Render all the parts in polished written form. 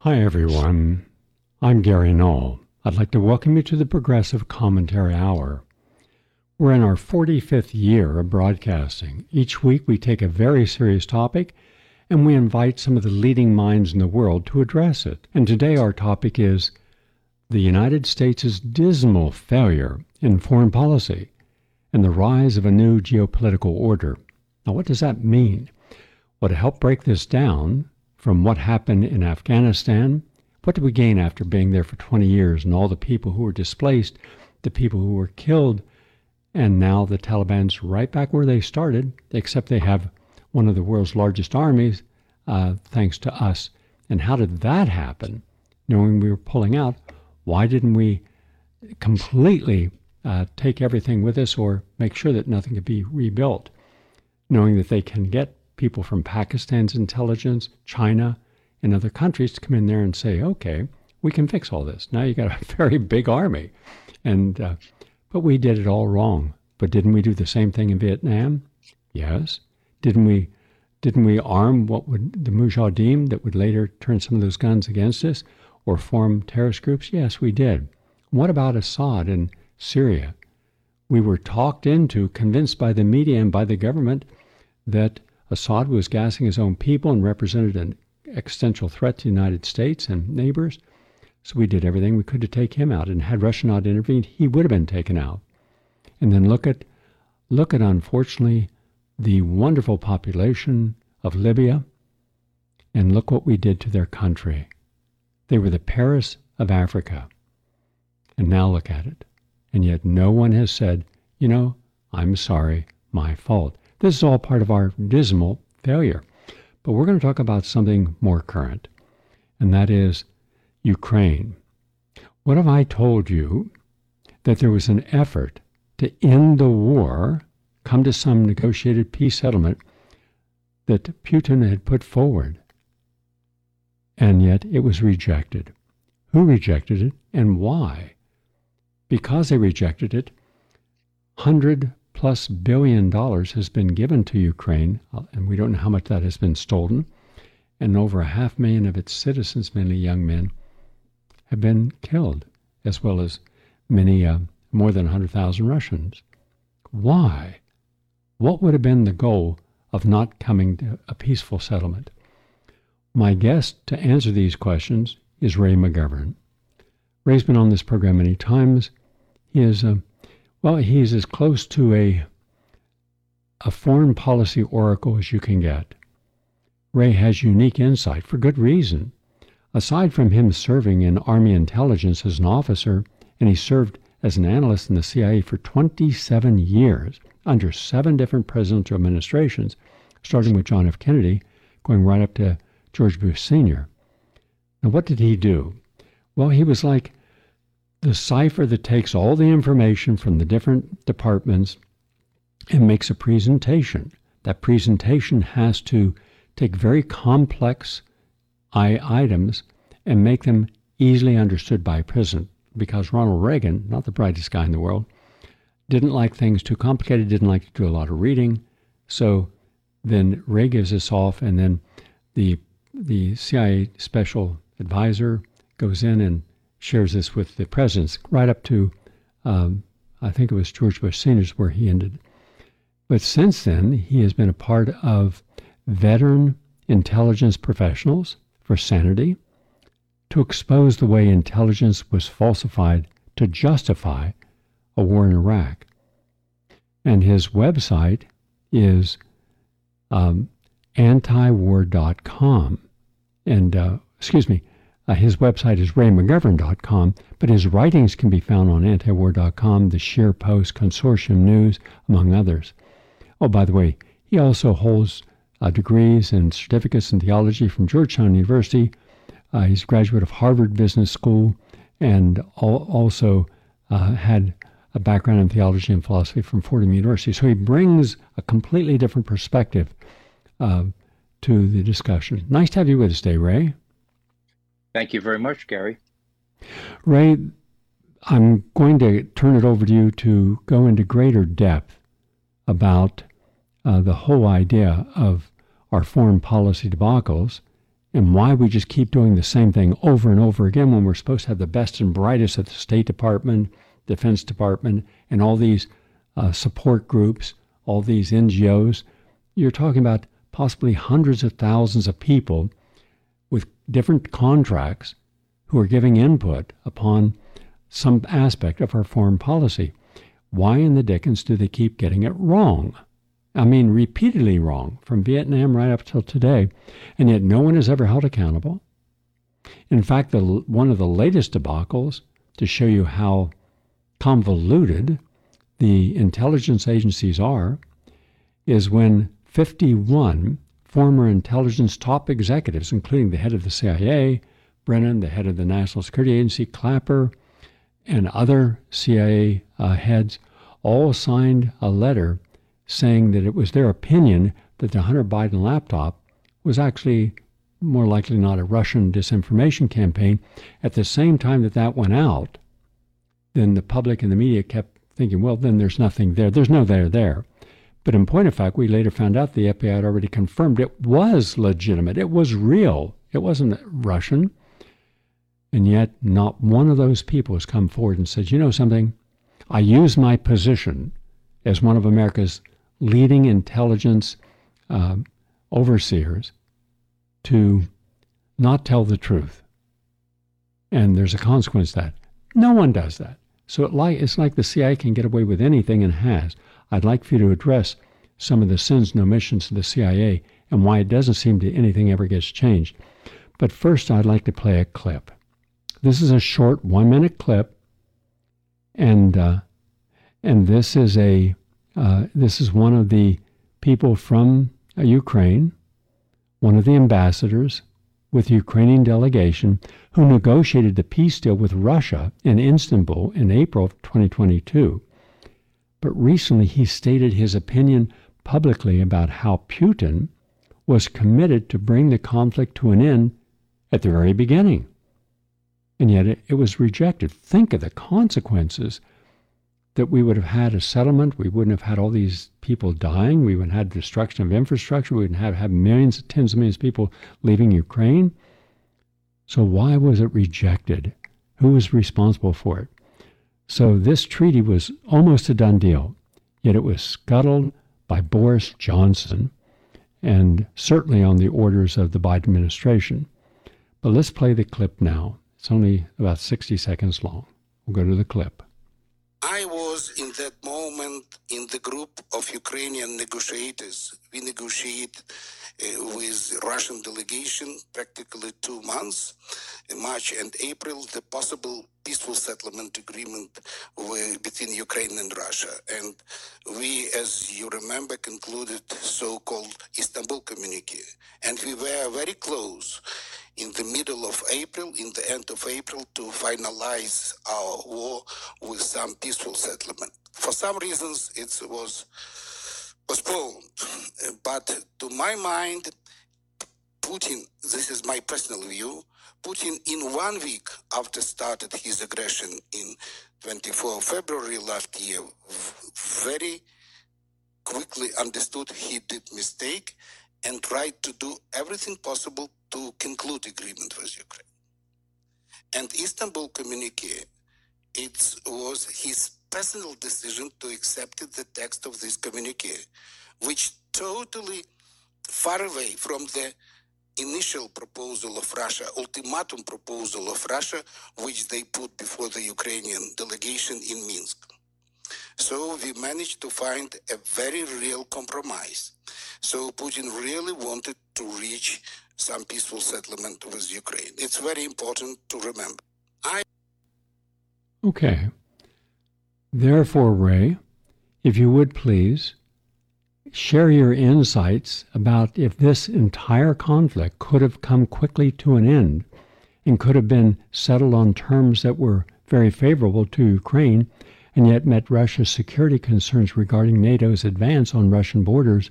Hi everyone, I'm Gary Knoll. I'd like to welcome you to the Progressive Commentary Hour. We're in our 45th year of broadcasting. Each week we take a very serious topic and we invite some of the leading minds in the world to address it. And today our topic is the United States' dismal failure in foreign policy and the rise of a new geopolitical order. Now what does that mean? Well, to help break this down, from what happened in Afghanistan, what did we gain after being there for 20 years and all the people who were displaced, the people who were killed, and now the Taliban's right back where they started, except they have one of the world's largest armies, thanks to us. And how did that happen? Knowing we were pulling out, why didn't we completely take everything with us or make sure that nothing could be rebuilt? Knowing that they can get people from Pakistan's intelligence, China, and other countries to come in there and say, okay, we can fix all this. Now you got a very big army. But we did it all wrong. But didn't we do the same thing in Vietnam? Yes. Didn't we arm what would the Mujahideen that would later turn some of those guns against us or form terrorist groups? Yes, we did. What about Assad in Syria? We were talked into, convinced by the media and by the government that Assad was gassing his own people and represented an existential threat to the United States and neighbors. So we did everything we could to take him out. And had Russia not intervened, he would have been taken out. And then look at unfortunately, the wonderful population of Libya. And look what we did to their country. They were the Paris of Africa. And now look at it. And yet no one has said, you know, I'm sorry, my fault. This is all part of our dismal failure. But we're going to talk about something more current, and that is Ukraine. What have I told you that there was an effort to end the war, come to some negotiated peace settlement that Putin had put forward, and yet it was rejected? Who rejected it and why? Because they rejected it, $100+ billion has been given to Ukraine, and we don't know how much that has been stolen, and over 500,000 of its citizens, mainly young men, have been killed, as well as many, more than 100,000 Russians. Why? What would have been the goal of not coming to a peaceful settlement? My guest to answer these questions is Ray McGovern. Ray's been on this program many times. He is he's as close to a foreign policy oracle as you can get. Ray has unique insight for good reason. Aside from him serving in Army intelligence as an officer, and he served as an analyst in the CIA for 27 years under 7 different presidential administrations, starting with John F. Kennedy, going right up to George Bush Sr. Now, what did he do? Well, he was like the cipher that takes all the information from the different departments and makes a presentation. That presentation has to take very complex items and make them easily understood by a president, because Ronald Reagan, not the brightest guy in the world, didn't like things too complicated, didn't like to do a lot of reading. So then Ray gives this off, and then the CIA special advisor goes in and shares this with the presidents, right up to, I think it was George Bush Sr.'s where he ended. But since then, he has been a part of veteran intelligence professionals for sanity, to expose the way intelligence was falsified to justify a war in Iraq. And his website is antiwar.com. And, his website is raymcgovern.com, but his writings can be found on antiwar.com, the Sheer Post, Consortium News, among others. Oh, by the way, he also holds degrees and certificates in theology from Georgetown University. He's a graduate of Harvard Business School and also had a background in theology and philosophy from Fordham University. So he brings a completely different perspective to the discussion. Nice to have you with us today, Ray. Thank you very much, Gary. Ray, I'm going to turn it over to you to go into greater depth about the whole idea of our foreign policy debacles and why we just keep doing the same thing over and over again when we're supposed to have the best and brightest at the State Department, Defense Department, and all these support groups, all these NGOs. You're talking about possibly hundreds of thousands of people with different contracts who are giving input upon some aspect of our foreign policy. Why in the dickens do they keep getting it wrong? I mean, repeatedly wrong, from Vietnam right up till today, and yet no one is ever held accountable. In fact, one of the latest debacles, to show you how convoluted the intelligence agencies are, is when 51 former intelligence top executives, including the head of the CIA, Brennan, the head of the National Security Agency, Clapper, and other CIA heads, all signed a letter saying that it was their opinion that the Hunter Biden laptop was actually more likely not a Russian disinformation campaign. At the same time that that went out, then the public and the media kept thinking, well, then there's nothing there. There's no there there. But in point of fact, we later found out the FBI had already confirmed it was legitimate. It was real. It wasn't Russian. And yet not one of those people has come forward and said, you know something, I use my position as one of America's leading intelligence overseers to not tell the truth. And there's a consequence to that. No one does that. So it's like the CIA can get away with anything and has. I'd like for you to address some of the sins and omissions of the CIA and why it doesn't seem that anything ever gets changed. But first, I'd like to play a clip. This is a short 1-minute clip, and this is one of the people from Ukraine, one of the ambassadors with the Ukrainian delegation who negotiated the peace deal with Russia in Istanbul in April of 2022. But recently he stated his opinion publicly about how Putin was committed to bring the conflict to an end at the very beginning. And yet it was rejected. Think of the consequences that we would have had a settlement. We wouldn't have had all these people dying. We would have had destruction of infrastructure. We would have millions, tens of millions of people leaving Ukraine. So why was it rejected? Who was responsible for it? So this treaty was almost a done deal, yet it was scuttled by Boris Johnson and certainly on the orders of the Biden administration. But let's play the clip now. It's only about 60 seconds long. We'll go to the clip. I was in that moment in the group of Ukrainian negotiators. We negotiated with Russian delegation practically 2 months, in March and April, the possible peaceful settlement agreement between Ukraine and Russia. And we, as you remember, concluded so-called Istanbul communique. And we were very close in the middle of April, in the end of April, to finalize our war with some peaceful settlement. For some reasons, it was postponed. But to my mind, Putin, this is my personal view, Putin, in 1 week after started his aggression in 24 February last year, very quickly understood he did mistake and tried to do everything possible to conclude agreement with Ukraine. And Istanbul communique, it was his personal decision to accept the text of this communique, which totally far away from the initial proposal of Russia, ultimatum proposal of Russia, which they put before the Ukrainian delegation in Minsk. So we managed to find a very real compromise. So Putin really wanted to reach some peaceful settlement with Ukraine. It's very important to remember. Okay. Therefore, Ray, if you would please, share your insights about if this entire conflict could have come quickly to an end and could have been settled on terms that were very favorable to Ukraine, and yet met Russia's security concerns regarding NATO's advance on Russian borders,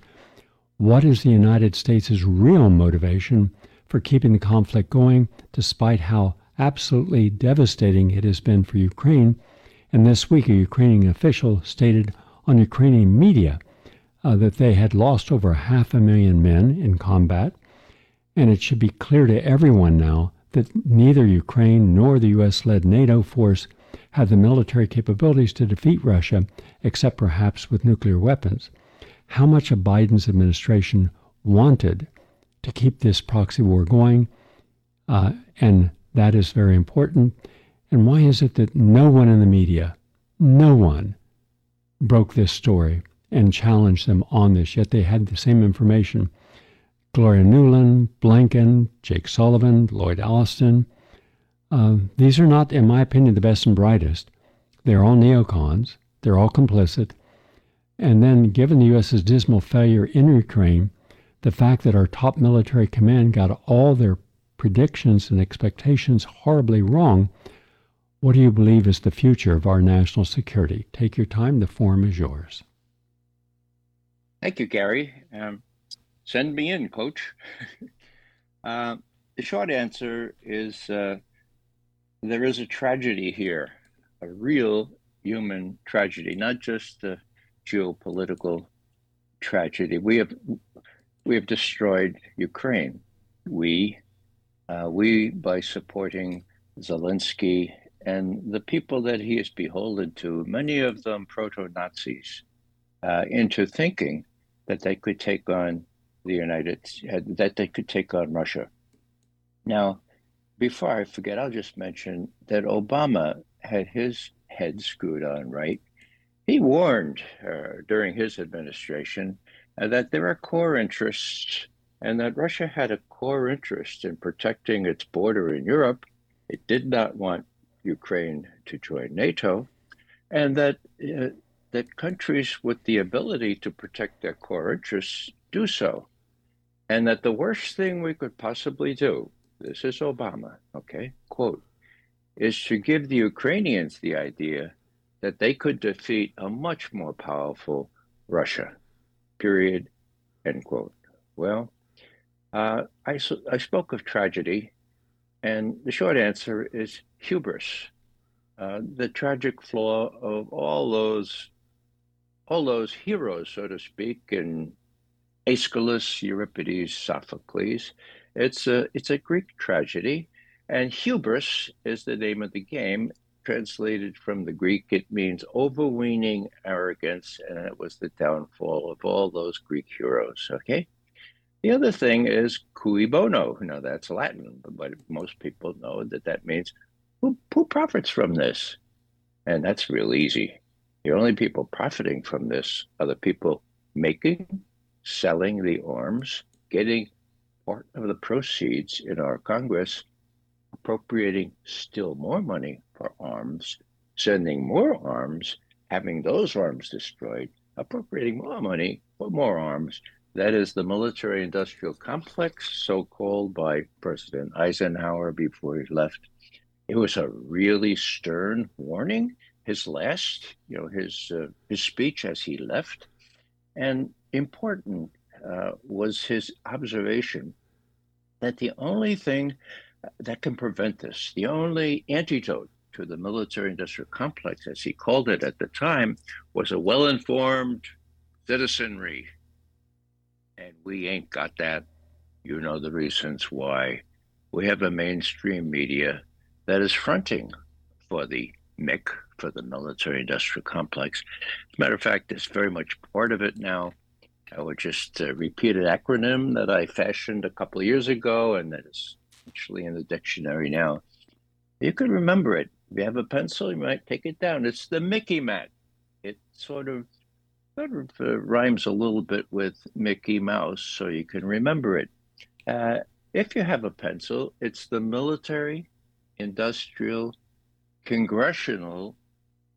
what is the United States' real motivation for keeping the conflict going, despite how absolutely devastating it has been for Ukraine? And this week, a Ukrainian official stated on Ukrainian media that they had lost over 500,000 men in combat, and it should be clear to everyone now that neither Ukraine nor the U.S.-led NATO force have the military capabilities to defeat Russia, except perhaps with nuclear weapons. How much of Biden's administration wanted to keep this proxy war going, and that is very important. And why is it that no one in the media, no one, broke this story and challenged them on this, yet they had the same information? Gloria Nuland, Blinken, Jake Sullivan, Lloyd Austin. These are not, in my opinion, the best and brightest. They're all neocons. They're all complicit. And then, given the U.S.'s dismal failure in Ukraine, the fact that our top military command got all their predictions and expectations horribly wrong, what do you believe is the future of our national security? Take your time. The forum is yours. Thank you, Gary. Send me in, Coach. The short answer is there is a tragedy here, a real human tragedy, not just the geopolitical tragedy. We have destroyed Ukraine. We by supporting Zelensky and the people that he is beholden to, many of them proto-Nazis, into thinking that they could take on Russia. Now, before I forget, I'll just mention that Obama had his head screwed on, right? He warned during his administration that there are core interests, and that Russia had a core interest in protecting its border in Europe. It did not want Ukraine to join NATO, and that countries with the ability to protect their core interests do so, and that the worst thing we could possibly do, this is Obama, okay, quote, is to give the Ukrainians the idea that they could defeat a much more powerful Russia, period, end quote. Well, I spoke of tragedy, and the short answer is hubris, the tragic flaw of all those heroes, so to speak, in Aeschylus, Euripides, Sophocles. It's a Greek tragedy, and hubris is the name of the game. Translated from the Greek, it means overweening arrogance, and it was the downfall of all those Greek heroes, okay? The other thing is cui bono. Now, that's Latin, but most people know that means who profits from this? And that's real easy. The only people profiting from this are the people making, selling the arms, getting part of the proceeds in our Congress, appropriating still more money for arms, sending more arms, having those arms destroyed, appropriating more money for more arms. That is the military-industrial complex, so-called by President Eisenhower before he left. It was a really stern warning, his speech as he left. And important was his observation that the only thing that can prevent this, the only antidote to the military-industrial complex, as he called it at the time, was a well-informed citizenry. And we ain't got that. You know the reasons why. We have a mainstream media that is fronting for the MIC, for the military-industrial complex. As a matter of fact, it's very much part of it now. I would just repeat an acronym that I fashioned a couple of years ago, and that is actually in the dictionary now. You can remember it. If you have a pencil, you might take it down. It's the Mickey Mat. It sort of rhymes a little bit with Mickey Mouse, so you can remember it. If you have a pencil, it's the military, industrial, congressional,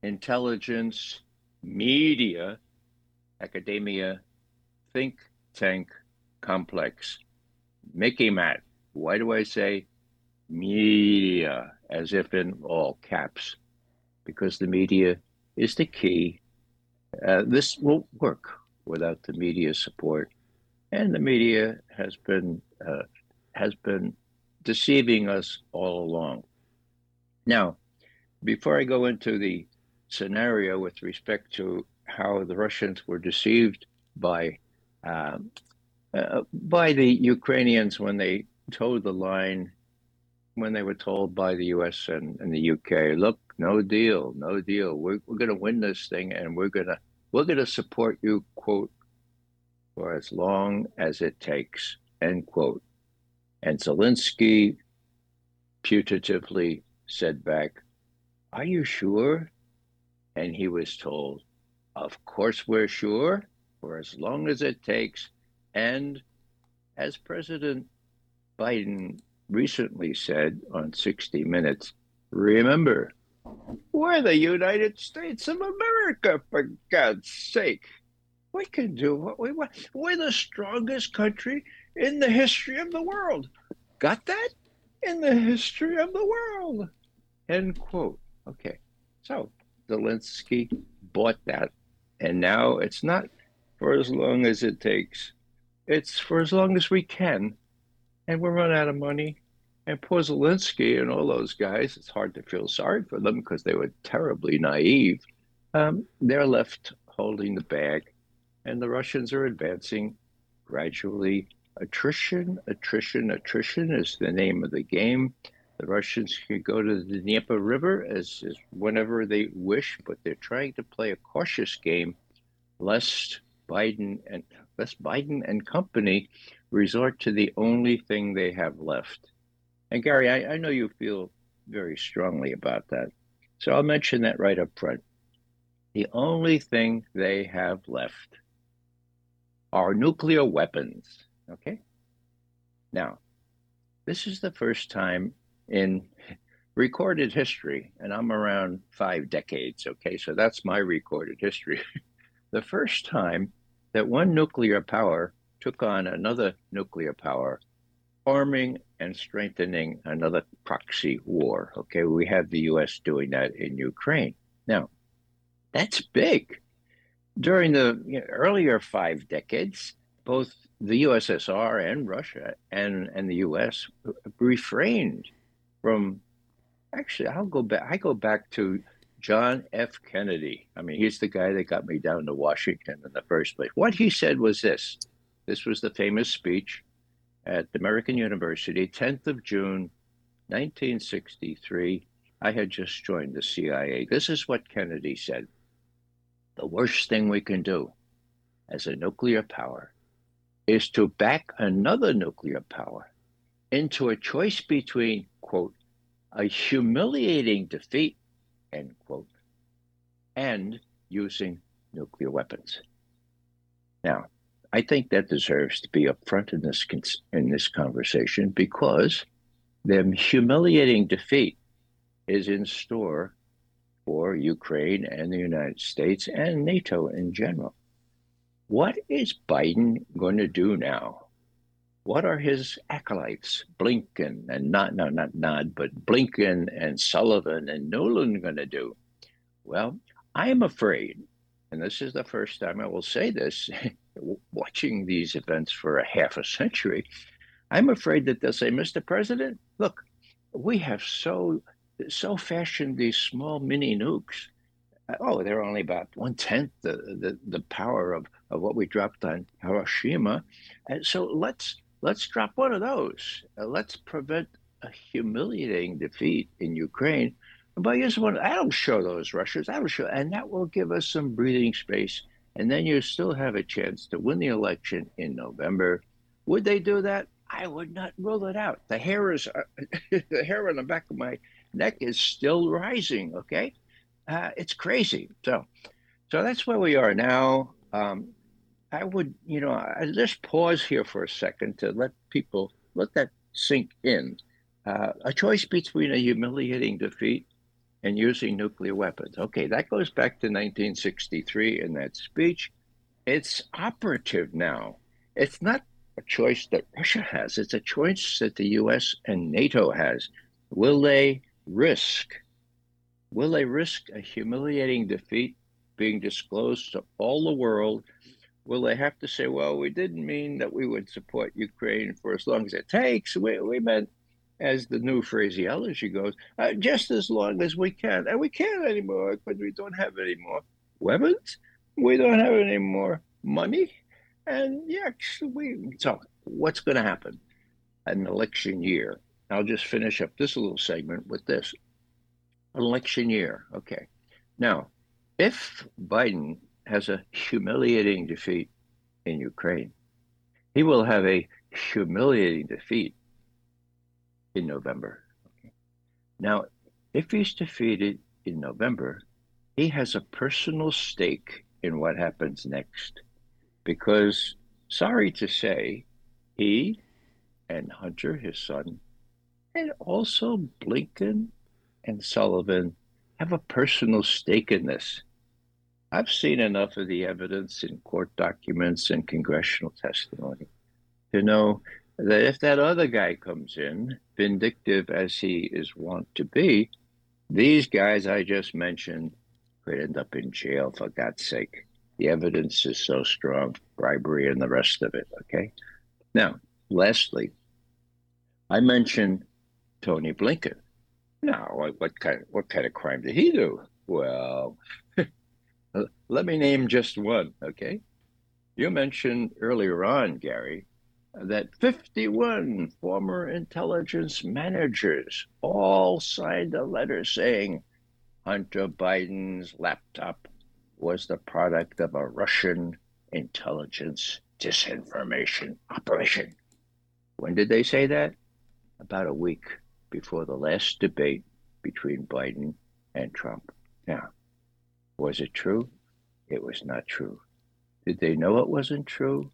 intelligence, media, academia, think tank complex. Mickey Mat. Why do I say media as if in all caps? Because the media is the key. This won't work without the media support, and the media has been deceiving us all along. Now, before I go into the scenario with respect to how the Russians were deceived by the Ukrainians when they towed the line, when they were told by the U.S. and the U.K., look, no deal. We're going to win this thing, and we're going to support you, quote, for as long as it takes, end quote. And Zelensky putatively said back, "Are you sure?" And he was told, "Of course we're sure, for as long as it takes." And as President Biden recently said on 60 Minutes, remember, we're the United States of America, for God's sake. We can do what we want. We're the strongest country in the history of the world. Got that? In the history of the world. End quote. Okay. So Zelensky bought that. And now it's not for as long as it takes. It's for as long as we can. And we'll run out of money. And poor Zelensky and all those guys, it's hard to feel sorry for them because they were terribly naive. They're left holding the bag. And the Russians are advancing gradually. Attrition is the name of the game. The Russians can go to the Dnieper River as whenever they wish, but they're trying to play a cautious game, lest Biden and company resort to the only thing they have left. And Gary, I know you feel very strongly about that, so I'll mention that right up front. The only thing they have left are nuclear weapons. Okay. Now, this is the first time in recorded history, and I'm around 5 decades. Okay. So that's my recorded history. The first time that one nuclear power took on another nuclear power, arming and strengthening another proxy war. Okay. We have the U.S. doing that in Ukraine. Now, that's big. During the earlier 5 decades, both the USSR and Russia and the US refrained from, actually, I go back to John F. Kennedy. I mean, he's the guy that got me down to Washington in the first place. What he said was this. This was the famous speech at American University, 10th of June, 1963. I had just joined the CIA. This is what Kennedy said. The worst thing we can do as a nuclear power is to back another nuclear power into a choice between, quote, a humiliating defeat, end quote, and using nuclear weapons. Now, I think that deserves to be up front in this conversation, because the humiliating defeat is in store for Ukraine and the United States and NATO in general. What is Biden going to do now? What are his acolytes, Blinken and not Blinken and Sullivan and Nuland going to do? Well, I am afraid, and this is the first time I will say this, watching these events for a half a century, I'm afraid that they'll say, Mr. President, look, we have so fashioned these small mini nukes. Oh, they're only about 1/10 the power of what we dropped on Hiroshima. And so let's drop one of those. Let's prevent a humiliating defeat in Ukraine. But here's one, that'll show those Russians, and that will give us some breathing space. And then you still have a chance to win the election in November. Would they do that? I would not rule it out. The hair on the back of my neck is still rising, okay? It's crazy. So that's where we are now. I just pause here for a second to let that sink in. A choice between a humiliating defeat and using nuclear weapons. Okay, that goes back to 1963 in that speech. It's operative now. It's not a choice that Russia has. It's a choice that the U.S. and NATO has. Will they risk Will they risk a humiliating defeat being disclosed to all the world? Will they have to say, well, we didn't mean that we would support Ukraine for as long as it takes. We meant, as the new phraseology goes, just as long as we can. And we can't anymore because we don't have any more weapons. We don't have any more money. And yeah, so what's going to happen an election year? I'll just finish up this little segment with this. Election year. Okay. Now, if Biden has a humiliating defeat in Ukraine, he will have a humiliating defeat in November. Okay. Now, if he's defeated in November, he has a personal stake in what happens next, because, sorry to say, he and Hunter, his son, and also Blinken and Sullivan have a personal stake in this. I've seen enough of the evidence in court documents and congressional testimony to know that if that other guy comes in, vindictive as he is wont to be, these guys I just mentioned could end up in jail, for God's sake. The evidence is so strong, bribery and the rest of it, okay? Now, lastly, I mentioned Tony Blinken. Now, what kind of crime did he do? Well, let me name just one, okay? You mentioned earlier on, Gary, that 51 former intelligence managers all signed a letter saying Hunter Biden's laptop was the product of a Russian intelligence disinformation operation. When did they say that? About a week before the last debate between Biden and Trump. Now, was it true? It was not true. Did they know it wasn't true?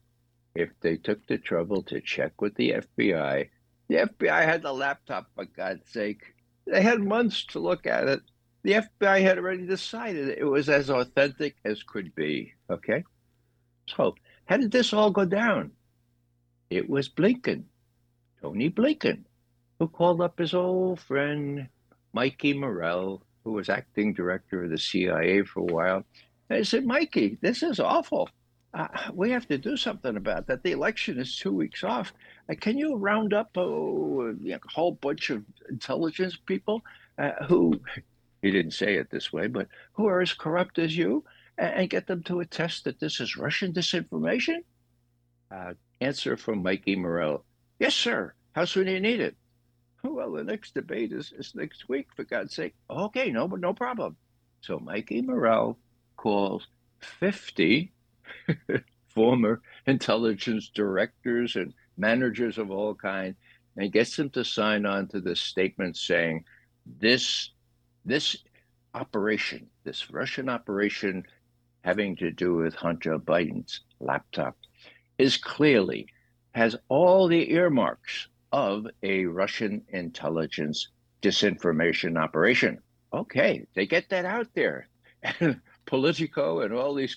If they took the trouble to check with the FBI had the laptop, for God's sake. They had months to look at it. The FBI had already decided it was as authentic as could be, okay? So how did this all go down? It was Blinken, Tony Blinken, who called up his old friend, Mikey Morell, who was acting director of the CIA for a while. And he said, Mikey, this is awful. We have to do something about that. The election is 2 weeks off. Can you round up a whole bunch of intelligence people who, he didn't say it this way, but who are as corrupt as you, and get them to attest that this is Russian disinformation? Answer from Mikey Morell. Yes, sir. How soon do you need it? Well, the next debate is next week, for God's sake. Okay, no problem. So Mikey Morell calls 50 former intelligence directors and managers of all kinds and gets them to sign on to this statement saying this operation, this Russian operation having to do with Hunter Biden's laptop has all the earmarks of a Russian intelligence disinformation operation. Okay, they get that out there. And Politico and all these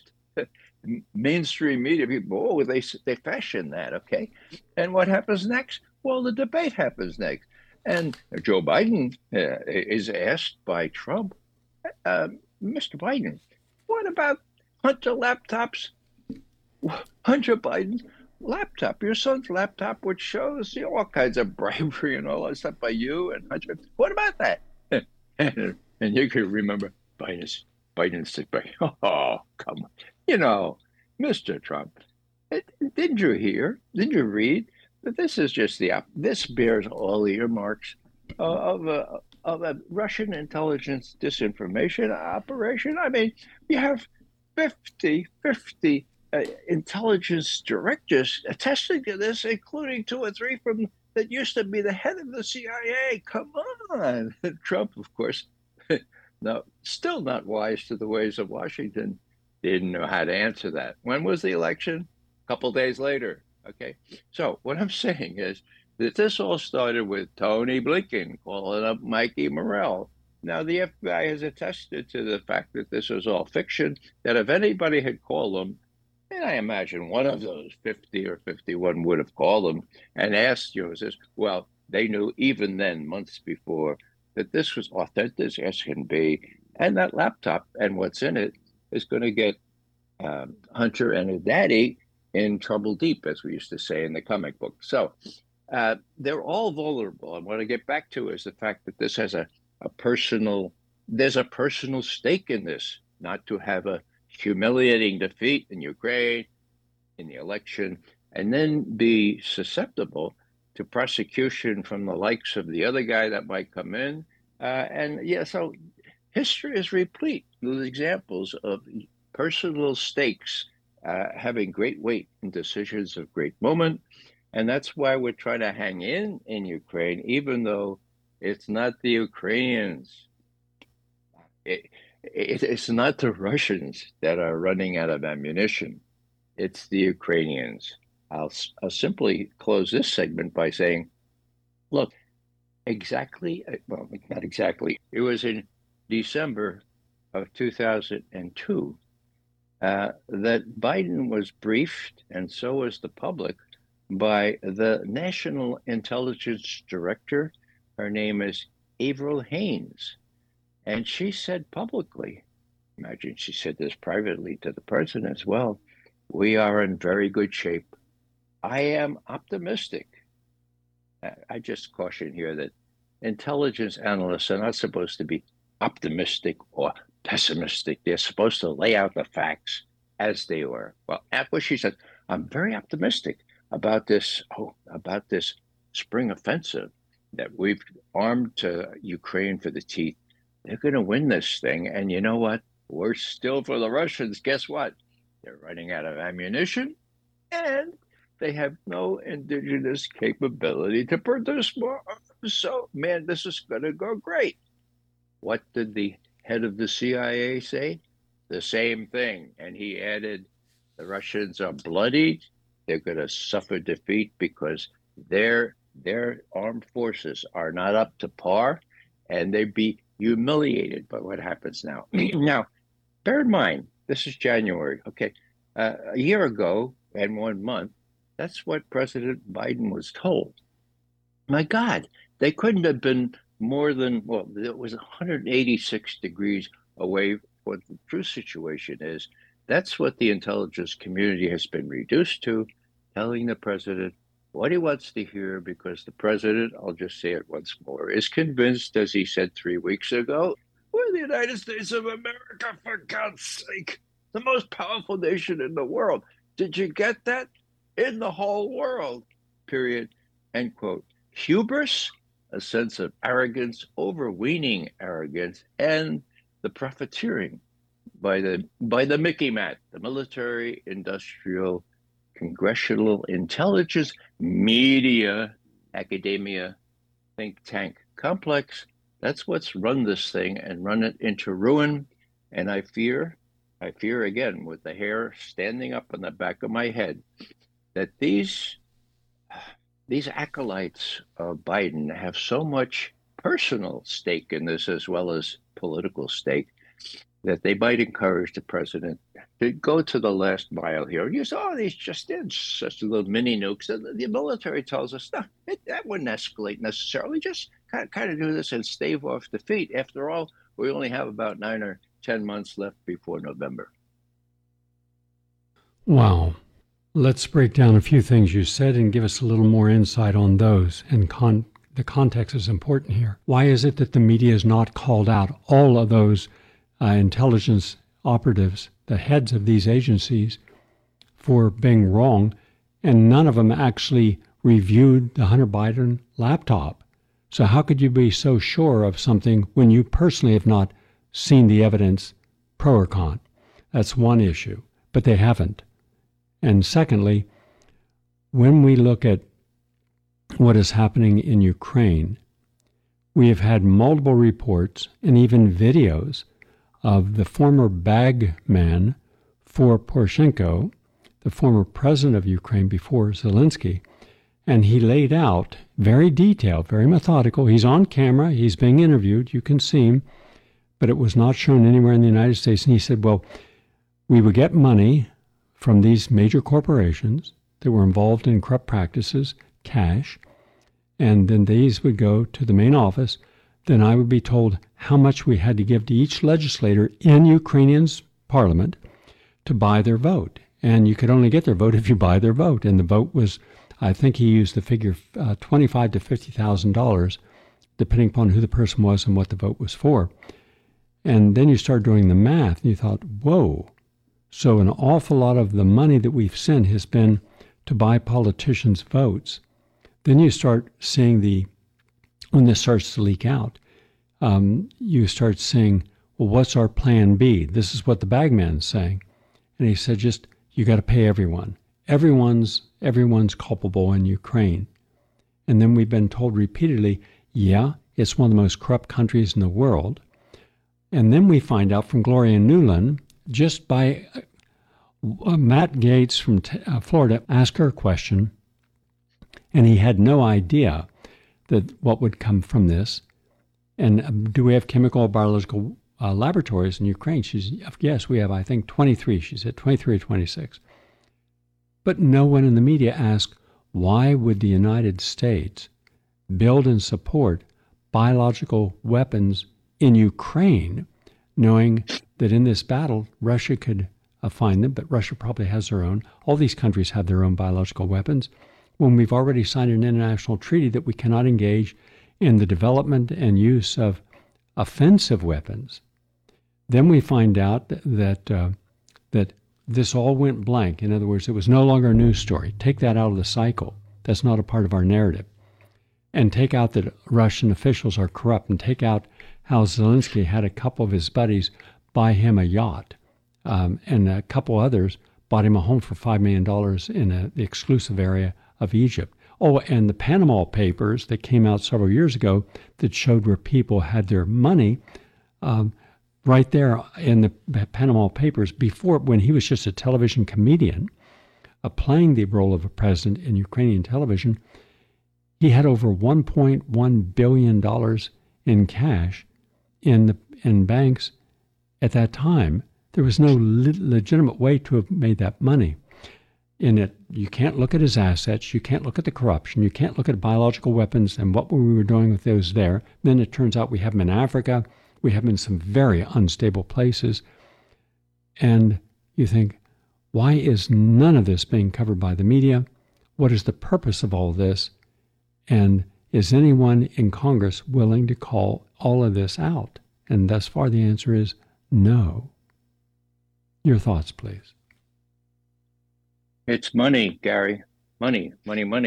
mainstream media people, they fashion that, okay? And what happens next? Well, the debate happens next. And Joe Biden is asked by Trump, Mr. Biden, what about Hunter Biden's laptop, your son's laptop, which shows all kinds of bribery and all that stuff by you and Hunter? What about that? And you can remember Biden said, oh, come on. Mr. Trump, didn't you hear? Didn't you read that this is just this bears all the earmarks of a Russian intelligence disinformation operation? I mean, you have 50 intelligence directors attesting to this, including two or three from that used to be the head of the CIA. Come on. Trump, of course, no, still not wise to the ways of Washington, didn't know how to answer that. When was the election? A couple days later. Okay. So what I'm saying is that this all started with Tony Blinken calling up Mikey Morell. Now, the FBI has attested to the fact that this was all fiction, that if anybody had called them, and I imagine one of those 50 or 51 would have called them and asked, well, they knew even then, months before, that this was authentic as can be, and that laptop and what's in it is going to get Hunter and his daddy in trouble deep, as we used to say in the comic book. So they're all vulnerable. And what I get back to is the fact that this has a personal stake in this, not to have a humiliating defeat in Ukraine, in the election, and then be susceptible to prosecution from the likes of the other guy that might come in. So history is replete with examples of personal stakes having great weight in decisions of great moment. And that's why we're trying to hang in Ukraine, even though it's not the Ukrainians. It's not the Russians that are running out of ammunition. It's the Ukrainians. I'll simply close this segment by saying, look, it was in December of 2002 that Biden was briefed, and so was the public, by the National Intelligence Director. Her name is Avril Haines. And she said publicly, imagine she said this privately to the president as well, we are in very good shape. I am optimistic. I just caution here that intelligence analysts are not supposed to be optimistic or pessimistic. They're supposed to lay out the facts as they were. Well, after she said, I'm very optimistic about this spring offensive that we've armed Ukraine for the teeth. They're going to win this thing. And you know what? Worse still for the Russians. Guess what? They're running out of ammunition, and they have no indigenous capability to produce more. So, man, this is going to go great. What did the head of the CIA say? The same thing. And he added, the Russians are bloodied. They're going to suffer defeat because their armed forces are not up to par, and they'd be humiliated by what happens now. Now, bear in mind, this is January. Okay, a year ago and 1 month, that's what President Biden was told. My God, they couldn't have been more than, it was 186 degrees away from what the true situation is. That's what the intelligence community has been reduced to, telling the president what he wants to hear, because the president, I'll just say it once more, is convinced, as he said 3 weeks ago, we're the United States of America, for God's sake, the most powerful nation in the world. Did you get that? In the whole world, period, end quote. Hubris, a sense of arrogance, overweening arrogance, and the profiteering by the MICMAT, the military, industrial, congressional intelligence, media, academia, think tank complex. That's what's run this thing and run it into ruin. And I fear again, with the hair standing up on the back of my head, that these acolytes of Biden have so much personal stake in this as well as political stake that they might encourage the president to go to the last mile here. And you say, these just in, such little mini nukes. The military tells us, no, that wouldn't escalate necessarily. Just kind of do this and stave off defeat. After all, we only have about 9 or 10 months left before November. Wow. Let's break down a few things you said and give us a little more insight on those. And the context is important here. Why is it that the media has not called out all of those intelligence operatives, the heads of these agencies, for being wrong, and none of them actually reviewed the Hunter Biden laptop? So how could you be so sure of something when you personally have not seen the evidence, pro or con? That's one issue, but they haven't. And secondly, when we look at what is happening in Ukraine, we have had multiple reports and even videos of the former bag man for Poroshenko, the former president of Ukraine before Zelensky, and he laid out, very detailed, very methodical. He's on camera, he's being interviewed, you can see him, but it was not shown anywhere in the United States. And he said, we would get money from these major corporations that were involved in corrupt practices, cash, and then these would go to the main office. then I would be told how much we had to give to each legislator in Ukrainian's parliament to buy their vote. And you could only get their vote if you buy their vote. And the vote was, I think he used the figure $25,000 to $50,000, depending upon who the person was and what the vote was for. And then you start doing the math, and you thought, whoa. So an awful lot of the money that we've sent has been to buy politicians' votes. Then you start seeing when this starts to leak out, you start seeing, well, what's our plan B? This is what the bagman's saying. And he said, just, you got to pay everyone. Everyone's culpable in Ukraine. And then we've been told repeatedly, yeah, it's one of the most corrupt countries in the world. And then we find out from Gloria Nuland, just by Matt Gaetz from Florida, asked her a question, and he had no idea that what would come from this. And do we have chemical or biological laboratories in Ukraine? She's, yes, we have, I think, 23, she said, 23 or 26. But no one in the media asked, why would the United States build and support biological weapons in Ukraine, knowing that in this battle, Russia could find them, but Russia probably has their own. All these countries have their own biological weapons, when we've already signed an international treaty that we cannot engage in the development and use of offensive weapons. Then we find out that this all went blank. In other words, it was no longer a news story. Take that out of the cycle. That's not a part of our narrative. And take out that Russian officials are corrupt, and take out how Zelensky had a couple of his buddies buy him a yacht, and a couple others bought him a home for $5 million in the exclusive area of Egypt. Oh, and the Panama Papers that came out several years ago that showed where people had their money, right there in the Panama Papers, before, when he was just a television comedian playing the role of a president in Ukrainian television, he had over $1.1 billion in cash in banks at that time. There was no legitimate way to have made that money. In it, you can't look at his assets, you can't look at the corruption, you can't look at biological weapons and what we were doing with those there. Then it turns out we have them in Africa, we have them in some very unstable places. And you think, why is none of this being covered by the media? What is the purpose of all this? And is anyone in Congress willing to call all of this out? And thus far, the answer is no. Your thoughts, please. It's money, Gary. Money. Where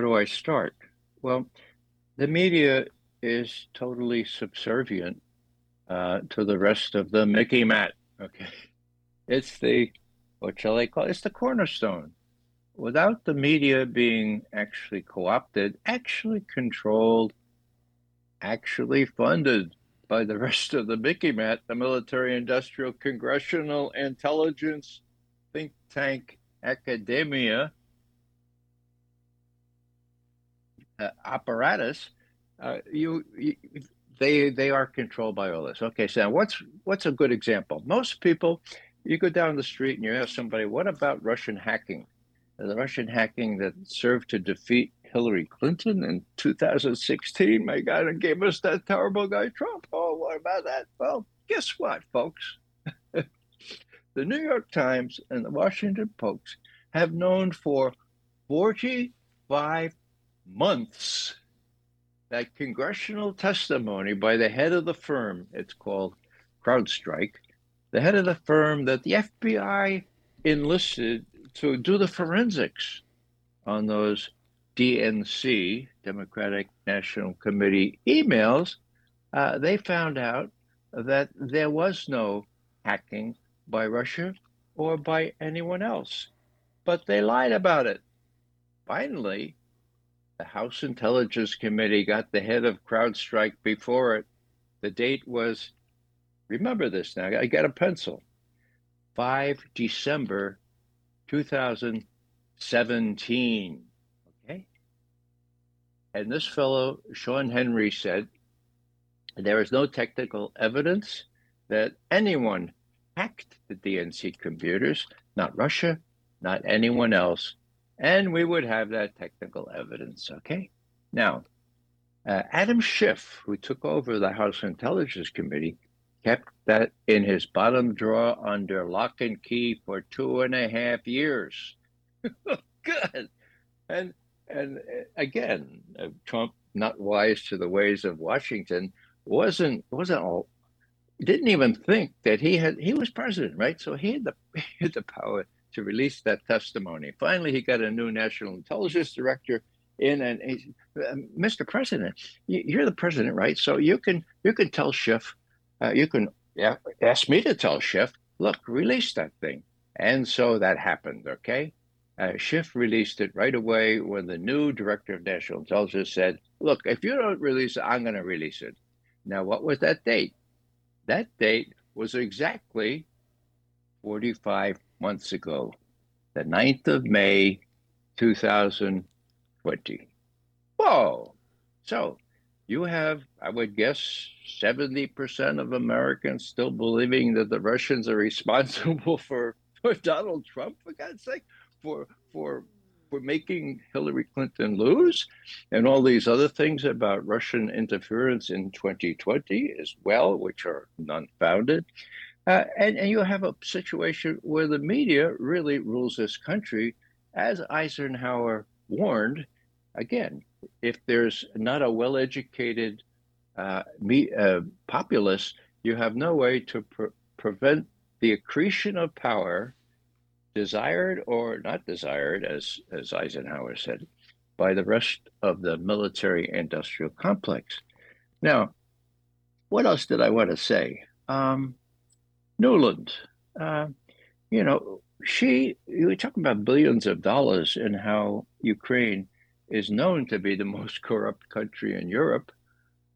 do I start? Well, the media is totally subservient to the rest of the Mickey Mat. Okay, it's the, what shall I call it? It's the cornerstone. Without the media being actually co-opted, actually controlled, actually funded by the rest of the Mickey Mat, the military, industrial, congressional, intelligence, think tank, academia apparatus, they are controlled by all this. Okay, so what's a good example? Most people, you go down the street and you ask somebody, what about Russian hacking? The Russian hacking that served to defeat Hillary Clinton in 2016, my God, and gave us that terrible guy Trump. Oh, what about that? Well, guess what, folks? The New York Times and the Washington Post have known for 45 months that congressional testimony by the head of the firm, it's called CrowdStrike, the head of the firm that the FBI enlisted to do the forensics on those DNC, Democratic National Committee emails, they found out that there was no hacking by Russia or by anyone else, but they lied about it. Finally, the House Intelligence Committee got the head of CrowdStrike before it. The date was, remember this now, I got a pencil, 5 December 2017, okay? And this fellow, Sean Henry, said, there is no technical evidence that anyone hacked the DNC computers, not Russia, not anyone else, and we would have that technical evidence, okay? Now, Adam Schiff, who took over the House Intelligence Committee, kept that in his bottom drawer under lock and key for 2.5 years. Good. And again, Trump, not wise to the ways of Washington, didn't even think that he was president, right? So he had the power to release that testimony. Finally, he got a new national intelligence director in, and Mr. President, you're the president, right? So you can tell Schiff, you can ask me to tell Schiff, look, release that thing. And so that happened, okay? Schiff released it right away when the new director of national intelligence said, look, if you don't release it, I'm going to release it. Now, what was that date? That date was exactly 45 months ago, the 9th of May, 2020. Whoa! So you have, I would guess, 70% of Americans still believing that the Russians are responsible for Donald Trump, for God's sake, for making Hillary Clinton lose, and all these other things about Russian interference in 2020 as well, which are unfounded. And you have a situation where the media really rules this country, as Eisenhower warned. Again, if there's not a well-educated populace, you have no way to prevent the accretion of power, desired or not desired, as Eisenhower said, by the rest of the military-industrial complex. Now, what else did I want to say? Nuland, you were talking about billions of dollars and how Ukraine is known to be the most corrupt country in Europe.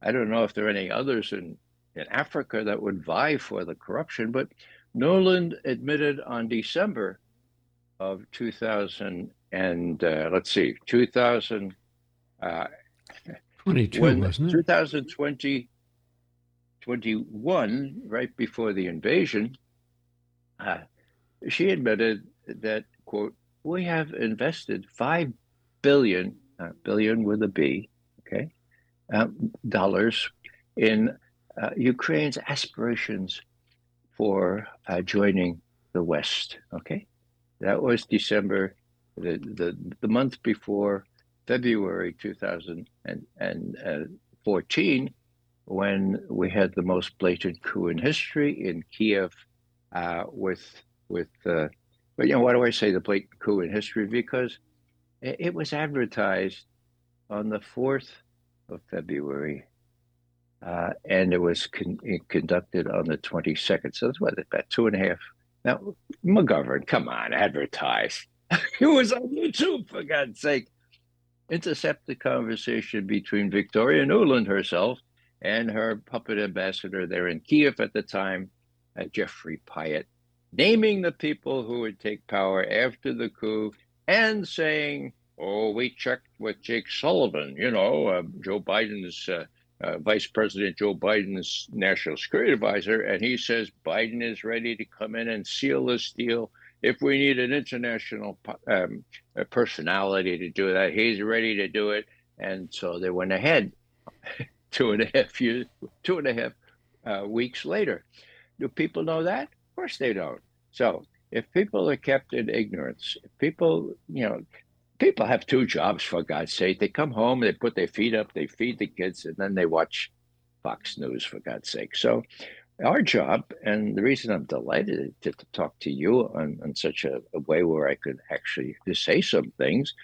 I don't know if there are any others in Africa that would vie for the corruption, but Nuland admitted on December of 2021, right before the invasion, she admitted that, quote, we have invested $5 billion with a B, okay, dollars in Ukraine's aspirations for joining the West, okay? That was December, the month before February 2014, when we had the most blatant coup in history in Kiev. But why do I say the blatant coup in history? Because it was advertised on the 4th of February. And it was conducted on the 22nd. So that's about 2.5. Now, McGovern, come on, advertise. It was on YouTube, for God's sake. Intercept the conversation between Victoria Nuland herself and her puppet ambassador there in Kiev at the time, Jeffrey Pyatt, naming the people who would take power after the coup and saying, oh, we checked with Jake Sullivan, Joe Biden's... Vice President Joe Biden's national security advisor, and he says Biden is ready to come in and seal this deal. If we need an international personality to do that, he's ready to do it. And so they went ahead 2.5 weeks later. Do people know that? Of course they don't. So if people are kept in ignorance, people have two jobs, for God's sake. They come home, they put their feet up, they feed the kids, and then they watch Fox News, for God's sake. So our job, and the reason I'm delighted to talk to you on such a way where I could actually say some things,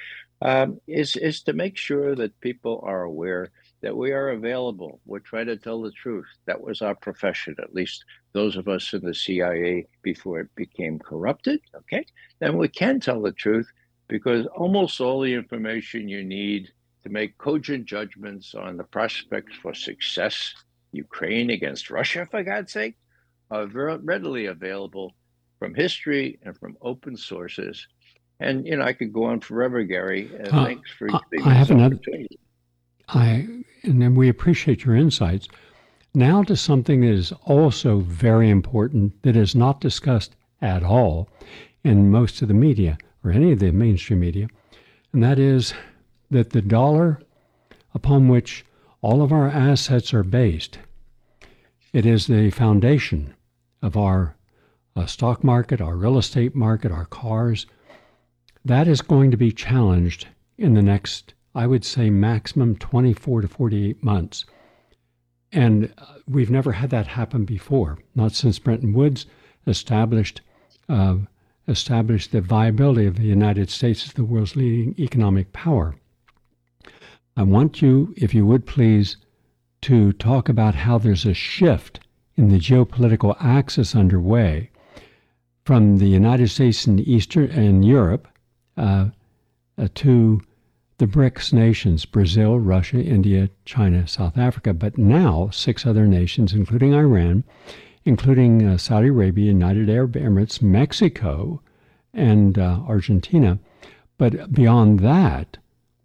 is to make sure that people are aware that we are available. We're trying to tell the truth. That was our profession, at least those of us in the CIA before it became corrupted, okay? Then we can tell the truth, because almost all the information you need to make cogent judgments on the prospects for success, Ukraine against Russia, for God's sake, are very readily available from history and from open sources. And, I could go on forever, Gary. Thanks for giving me this opportunity. And then we appreciate your insights. Now to something that is also very important that is not discussed at all in most of the media, or any of the mainstream media, and that is that the dollar upon which All of our assets are based. It is the foundation of our stock market, our real estate market, our cars. That is going to be challenged in the next, I would say, maximum 24 to 48 months. And we've never had that happen before, not since Bretton Woods established the viability of the United States as the world's leading economic power. I want you, if you would please, to talk about how there's a shift in the geopolitical axis underway from the United States and Eastern and Europe to the BRICS nations, Brazil, Russia, India, China, South Africa, but now 6 other nations, including Iran, including Saudi Arabia, United Arab Emirates, Mexico, and Argentina. But beyond that,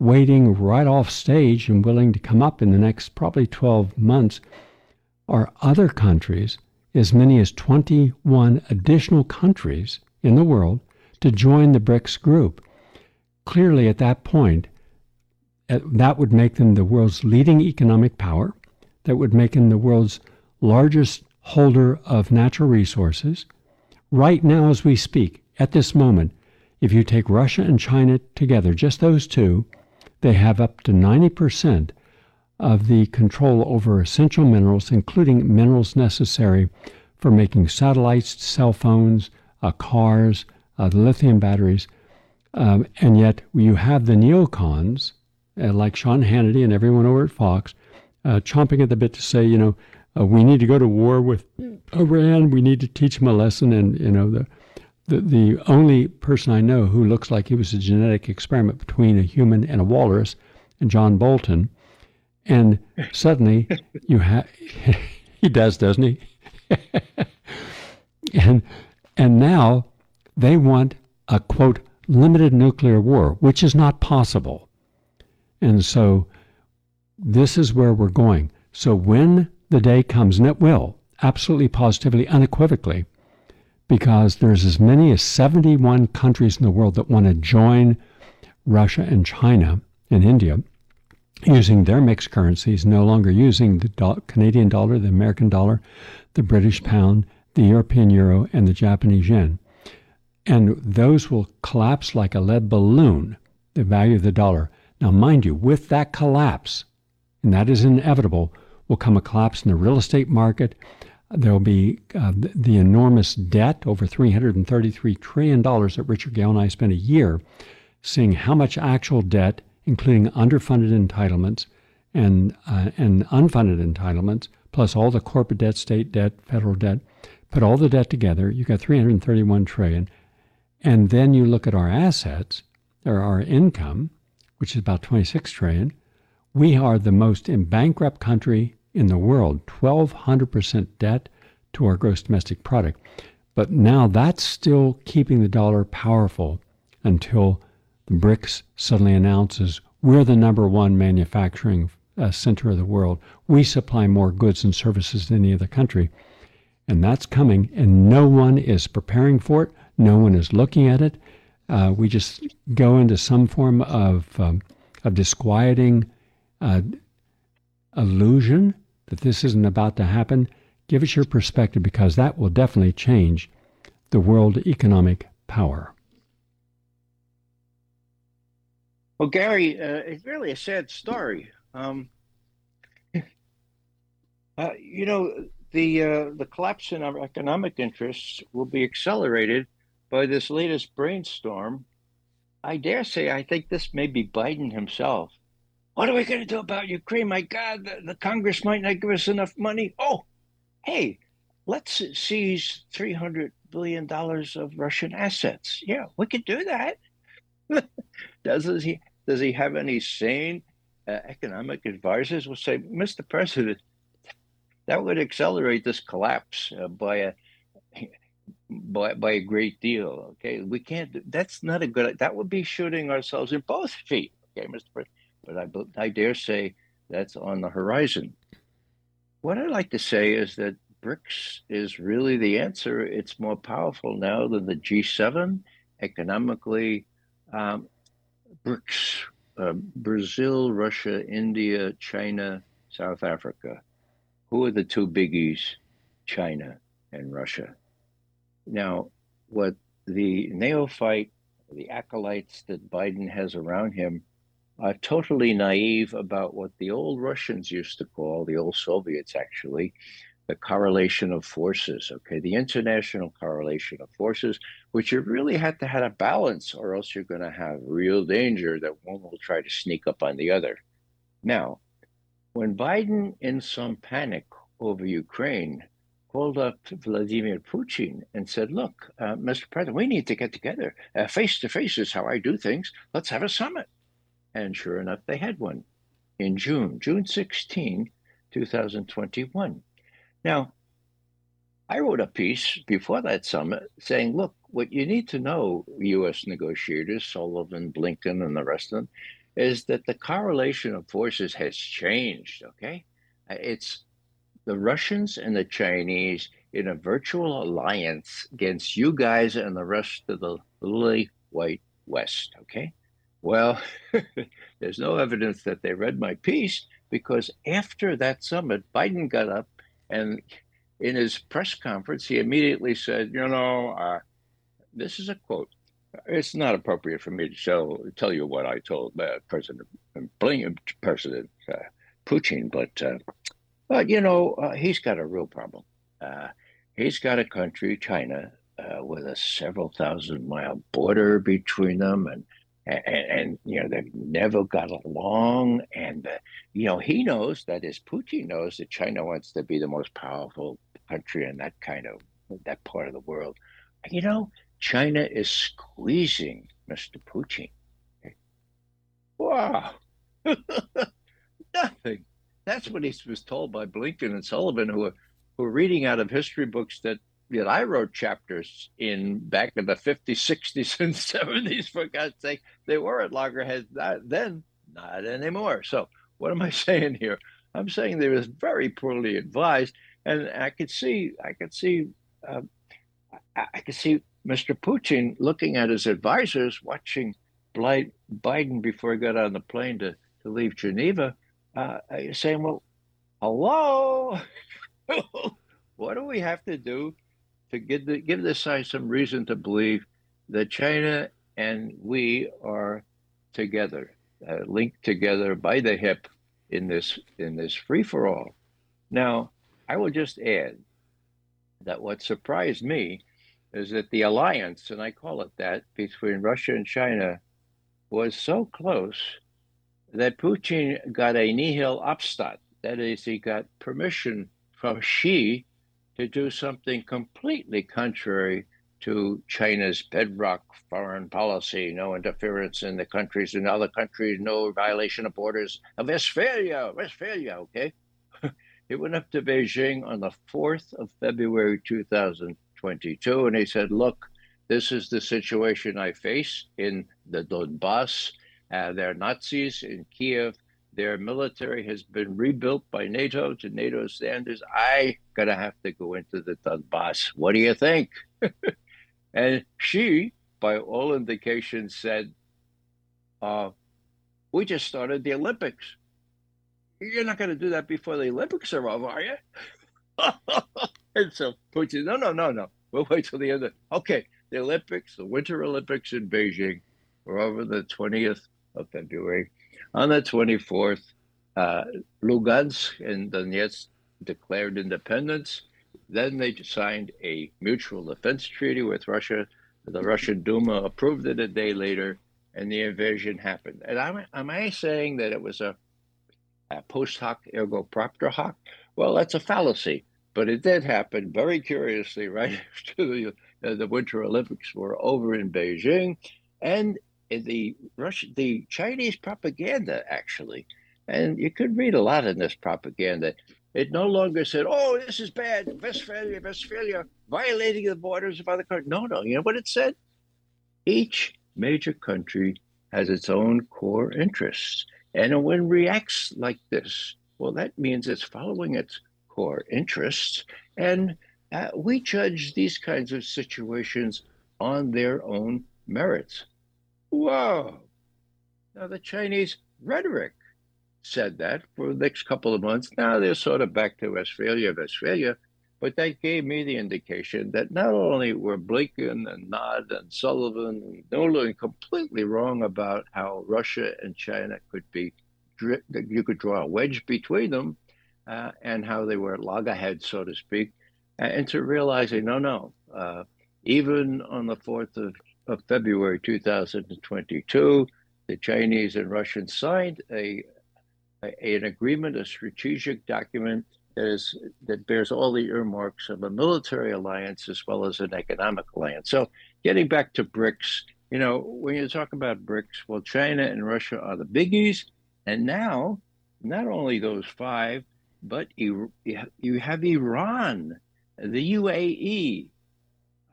waiting right off stage and willing to come up in the next probably 12 months are other countries, as many as 21 additional countries in the world, to join the BRICS group. Clearly, at that point, that would make them the world's leading economic power, that would make them the world's largest holder of natural resources. Right now, as we speak, at this moment, if you take Russia and China together, just those two, they have up to 90% of the control over essential minerals, including minerals necessary for making satellites, cell phones, cars, the lithium batteries. And yet you have the neocons, like Sean Hannity and everyone over at Fox, chomping at the bit to say, we need to go to war with Iran. We need to teach them a lesson. And, the only person I know who looks like he was a genetic experiment between a human and a walrus, and John Bolton. And suddenly you have, he does, doesn't he? and now they want a, quote, limited nuclear war, which is not possible. And so this is where we're going. So when the day comes, and it will, absolutely, positively, unequivocally, because there's as many as 71 countries in the world that want to join Russia and China and India, using their mixed currencies, no longer using the Canadian dollar, the American dollar, the British pound, the European euro, and the Japanese yen. And those will collapse like a lead balloon, the value of the dollar. Now, mind you, with that collapse, and that is inevitable, will come a collapse in the real estate market. There'll be the enormous debt, over $333 trillion that Richard Gale and I spent a year seeing how much actual debt, including underfunded entitlements and unfunded entitlements, plus all the corporate debt, state debt, federal debt. Put all the debt together, you got $331 trillion. And then you look at our assets, or our income, which is about $26 trillion. We are the most bankrupt country in the world, 1,200% debt to our gross domestic product. But now that's still keeping the dollar powerful until the BRICS suddenly announces we're the #1 manufacturing center of the world. We supply more goods and services than any other country. And that's coming, and no one is preparing for it. No one is looking at it. We just go into some form of disquieting illusion that this isn't about to happen. Give us your perspective, because that will definitely change the world economic power. Well, Gary, it's really a sad story. The collapse in our economic interests will be accelerated by this latest brainstorm. I dare say, I think this may be Biden himself. What are we going to do about Ukraine? My God, the Congress might not give us enough money. Oh, hey, let's seize $300 billion of Russian assets. Yeah, we could do that. Does he have any sane economic advisors? We'll say, Mr. President, that would accelerate this collapse by a great deal. Okay, we can't. That's not a good. That would be shooting ourselves in both feet. Okay, Mr. President. But I dare say that's on the horizon. What I'd like to say is that BRICS is really the answer. It's more powerful now than the G7 economically. BRICS, Brazil, Russia, India, China, South Africa. Who are the two biggies? China and Russia. Now, what the neophyte, the acolytes that Biden has around him are totally naive about what the old Russians used to call, the old Soviets actually, the correlation of forces, okay? The international correlation of forces, which you really had to have a balance or else you're gonna have real danger that one will try to sneak up on the other. Now, when Biden, in some panic over Ukraine, called up Vladimir Putin and said, look, Mr. President, we need to get together. Face to face is how I do things. Let's have a summit. And sure enough, they had one in June 16, 2021. Now, I wrote a piece before that summit saying, look, what you need to know, U.S. negotiators, Sullivan, Blinken, and the rest of them, is that the correlation of forces has changed, okay? It's the Russians and the Chinese in a virtual alliance against you guys and the rest of the lily white West, okay? Well, there's no evidence that they read my piece because after that summit, Biden got up and in his press conference, he immediately said, you know, this is a quote. It's not appropriate for me to tell you what I told President Putin, but you know, he's got a real problem. He's got a country, China, with a several thousand mile border between them and you know, they've never got along. And, you know, he knows, that is, Putin knows that China wants to be the most powerful country in that part of the world. You know, China is squeezing Mr. Putin. Wow, nothing. That's what he was told by Blinken and Sullivan, who are reading out of history books that I wrote chapters in back in the 50s, 60s, and 70s, for God's sake. They were at loggerheads then, not anymore. So what am I saying here? I'm saying they were very poorly advised, and I could see Mr. Putin looking at his advisors, watching Biden before he got on the plane to leave Geneva, saying, well, hello, what do we have to do to give this side some reason to believe that China and we are together, linked together by the hip in this free-for-all? Now, I will just add that what surprised me is that the alliance, and I call it that, between Russia and China was so close that Putin got a nihil obstat. That is, he got permission from Xi to do something completely contrary to China's bedrock foreign policy, no interference in the countries and other countries, no violation of borders of Westphalia, okay? He went up to Beijing on the 4th of February, 2022, and he said, look, this is the situation I face in the Donbass. They're Nazis in Kiev. Their military has been rebuilt by NATO to NATO standards. I gonna have to go into the Donbass. What do you think? And she, by all indications, said, we just started the Olympics. You're not gonna do that before the Olympics are over, are you? And so Putin, no. We'll wait till the end of okay, the Olympics, the Winter Olympics in Beijing were over the 20th of February. On the 24th, Lugansk and Donetsk declared independence. Then they signed a mutual defense treaty with Russia. The Russian Duma approved it a day later, and the invasion happened. And am I saying that it was a post hoc ergo propter hoc? Well, that's a fallacy. But it did happen very curiously right after the Winter Olympics were over in Beijing, and the Chinese propaganda actually, and you could read a lot in this propaganda. It no longer said, "Oh, this is bad, Westphalia, violating the borders of other countries." No. You know what it said? Each major country has its own core interests, and when it reacts like this, well, that means it's following its core interests, and we judge these kinds of situations on their own merits. Whoa. Now, the Chinese rhetoric said that for the next couple of months. Now they're sort of back to Westphalia. But that gave me the indication that not only were Blinken and Nod and Sullivan and Nolan completely wrong about how Russia and China could be, you could draw a wedge between them and how they were loggerheads, so to speak, and to realizing, no, even on the 4th of February 2022, the Chinese and Russians signed an agreement, a strategic document that bears all the earmarks of a military alliance as well as an economic alliance. So getting back to BRICS, when you talk about BRICS, well, China and Russia are the biggies. And now, not only those five, but you have Iran, the UAE,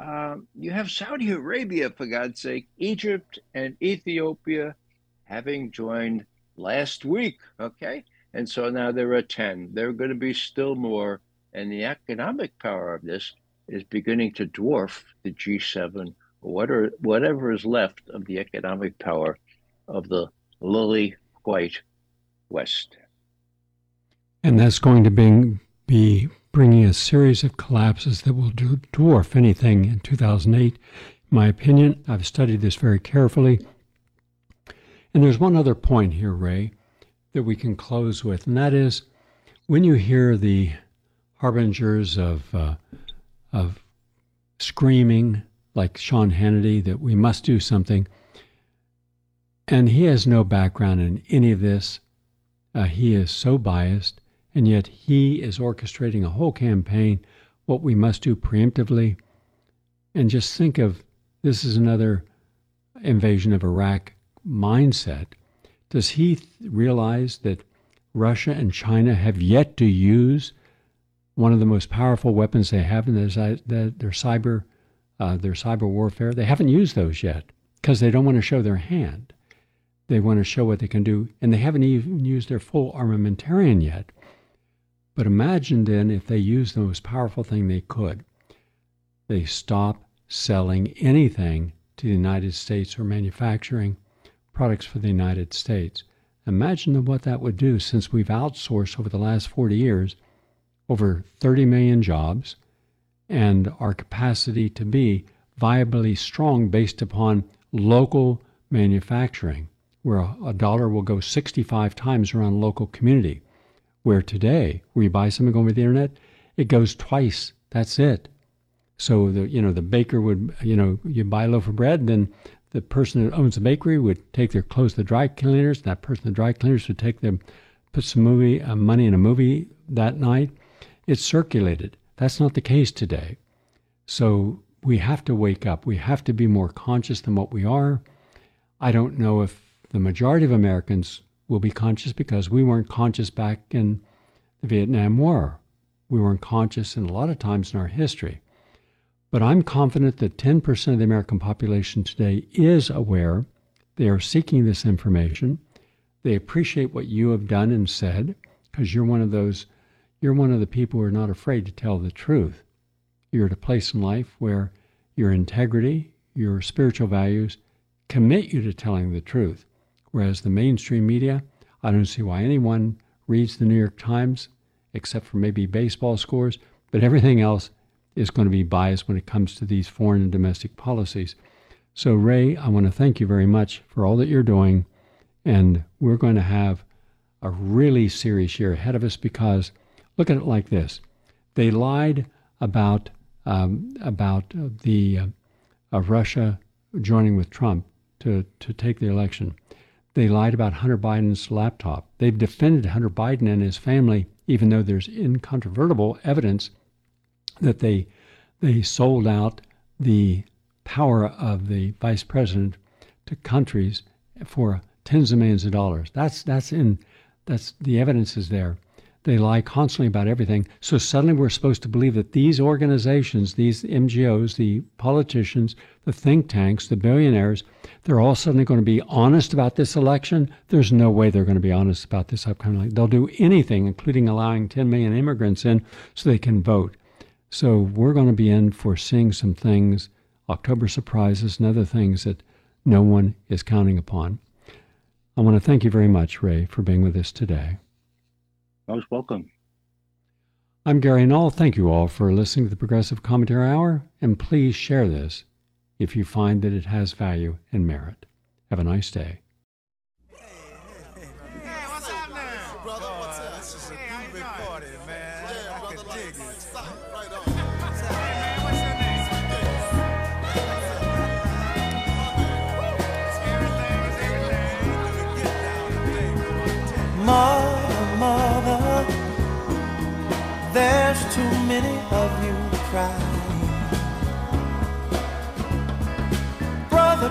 you have Saudi Arabia, for God's sake, Egypt and Ethiopia having joined last week, okay? And so now there are 10. There are going to be still more. And the economic power of this is beginning to dwarf the G7, or whatever is left of the economic power of the lily white West. And that's going to be bringing a series of collapses that will dwarf anything in 2008. In my opinion, I've studied this very carefully. And there's one other point here, Ray, that we can close with, and that is when you hear the harbingers of screaming like Sean Hannity that we must do something, and he has no background in any of this, he is so biased, and yet he is orchestrating a whole campaign, what we must do preemptively, and just think of this is another invasion of Iraq mindset. Does he realize that Russia and China have yet to use one of the most powerful weapons they have in their cyber warfare? They haven't used those yet because they don't want to show their hand. They want to show what they can do, and they haven't even used their full armamentarium yet. But imagine then if they used the most powerful thing they could. They stop selling anything to the United States or manufacturing products for the United States. Imagine what that would do, since we've outsourced over the last 40 years over 30 million jobs, and our capacity to be viably strong based upon local manufacturing, where a dollar will go 65 times around local community, where today, where you buy something over the internet, it goes twice. That's it. So the baker would, you buy a loaf of bread, then the person who owns the bakery would take their clothes to the dry cleaners. That person, the dry cleaners, would put some money in a movie that night. It's circulated. That's not the case today. So we have to wake up. We have to be more conscious than what we are. I don't know if the majority of Americans will be conscious, because we weren't conscious back in the Vietnam War. We weren't conscious in a lot of times in our history. But I'm confident that 10% of the American population today is aware. They are seeking this information. They appreciate what you have done and said, because you're one of the people who are not afraid to tell the truth. You're at a place in life where your integrity, your spiritual values commit you to telling the truth. Whereas the mainstream media, I don't see why anyone reads the New York Times, except for maybe baseball scores, but everything else is going to be biased when it comes to these foreign and domestic policies. So, Ray, I want to thank you very much for all that you're doing. And we're going to have a really serious year ahead of us, because look at it like this. They lied about Russia joining with Trump to take the election. They lied about Hunter Biden's laptop. They've defended Hunter Biden and his family, even though there's incontrovertible evidence that they sold out the power of the vice president to countries for tens of millions of dollars. That's the evidence is there. They lie constantly about everything. So suddenly we're supposed to believe that these organizations, these NGOs, the politicians, the think tanks, the billionaires, they're all suddenly going to be honest about this election. There's no way they're going to be honest about this upcoming election. They'll do anything, including allowing 10 million immigrants in so they can vote. So we're going to be in for seeing some things, October surprises and other things that no one is counting upon. I want to thank you very much, Ray, for being with us today. Most welcome. I'm Gary Knoll. Thank you all for listening to the Progressive Commentary Hour, and please share this if you find that it has value and merit. Have a nice day. There's too many of you crying. Brother,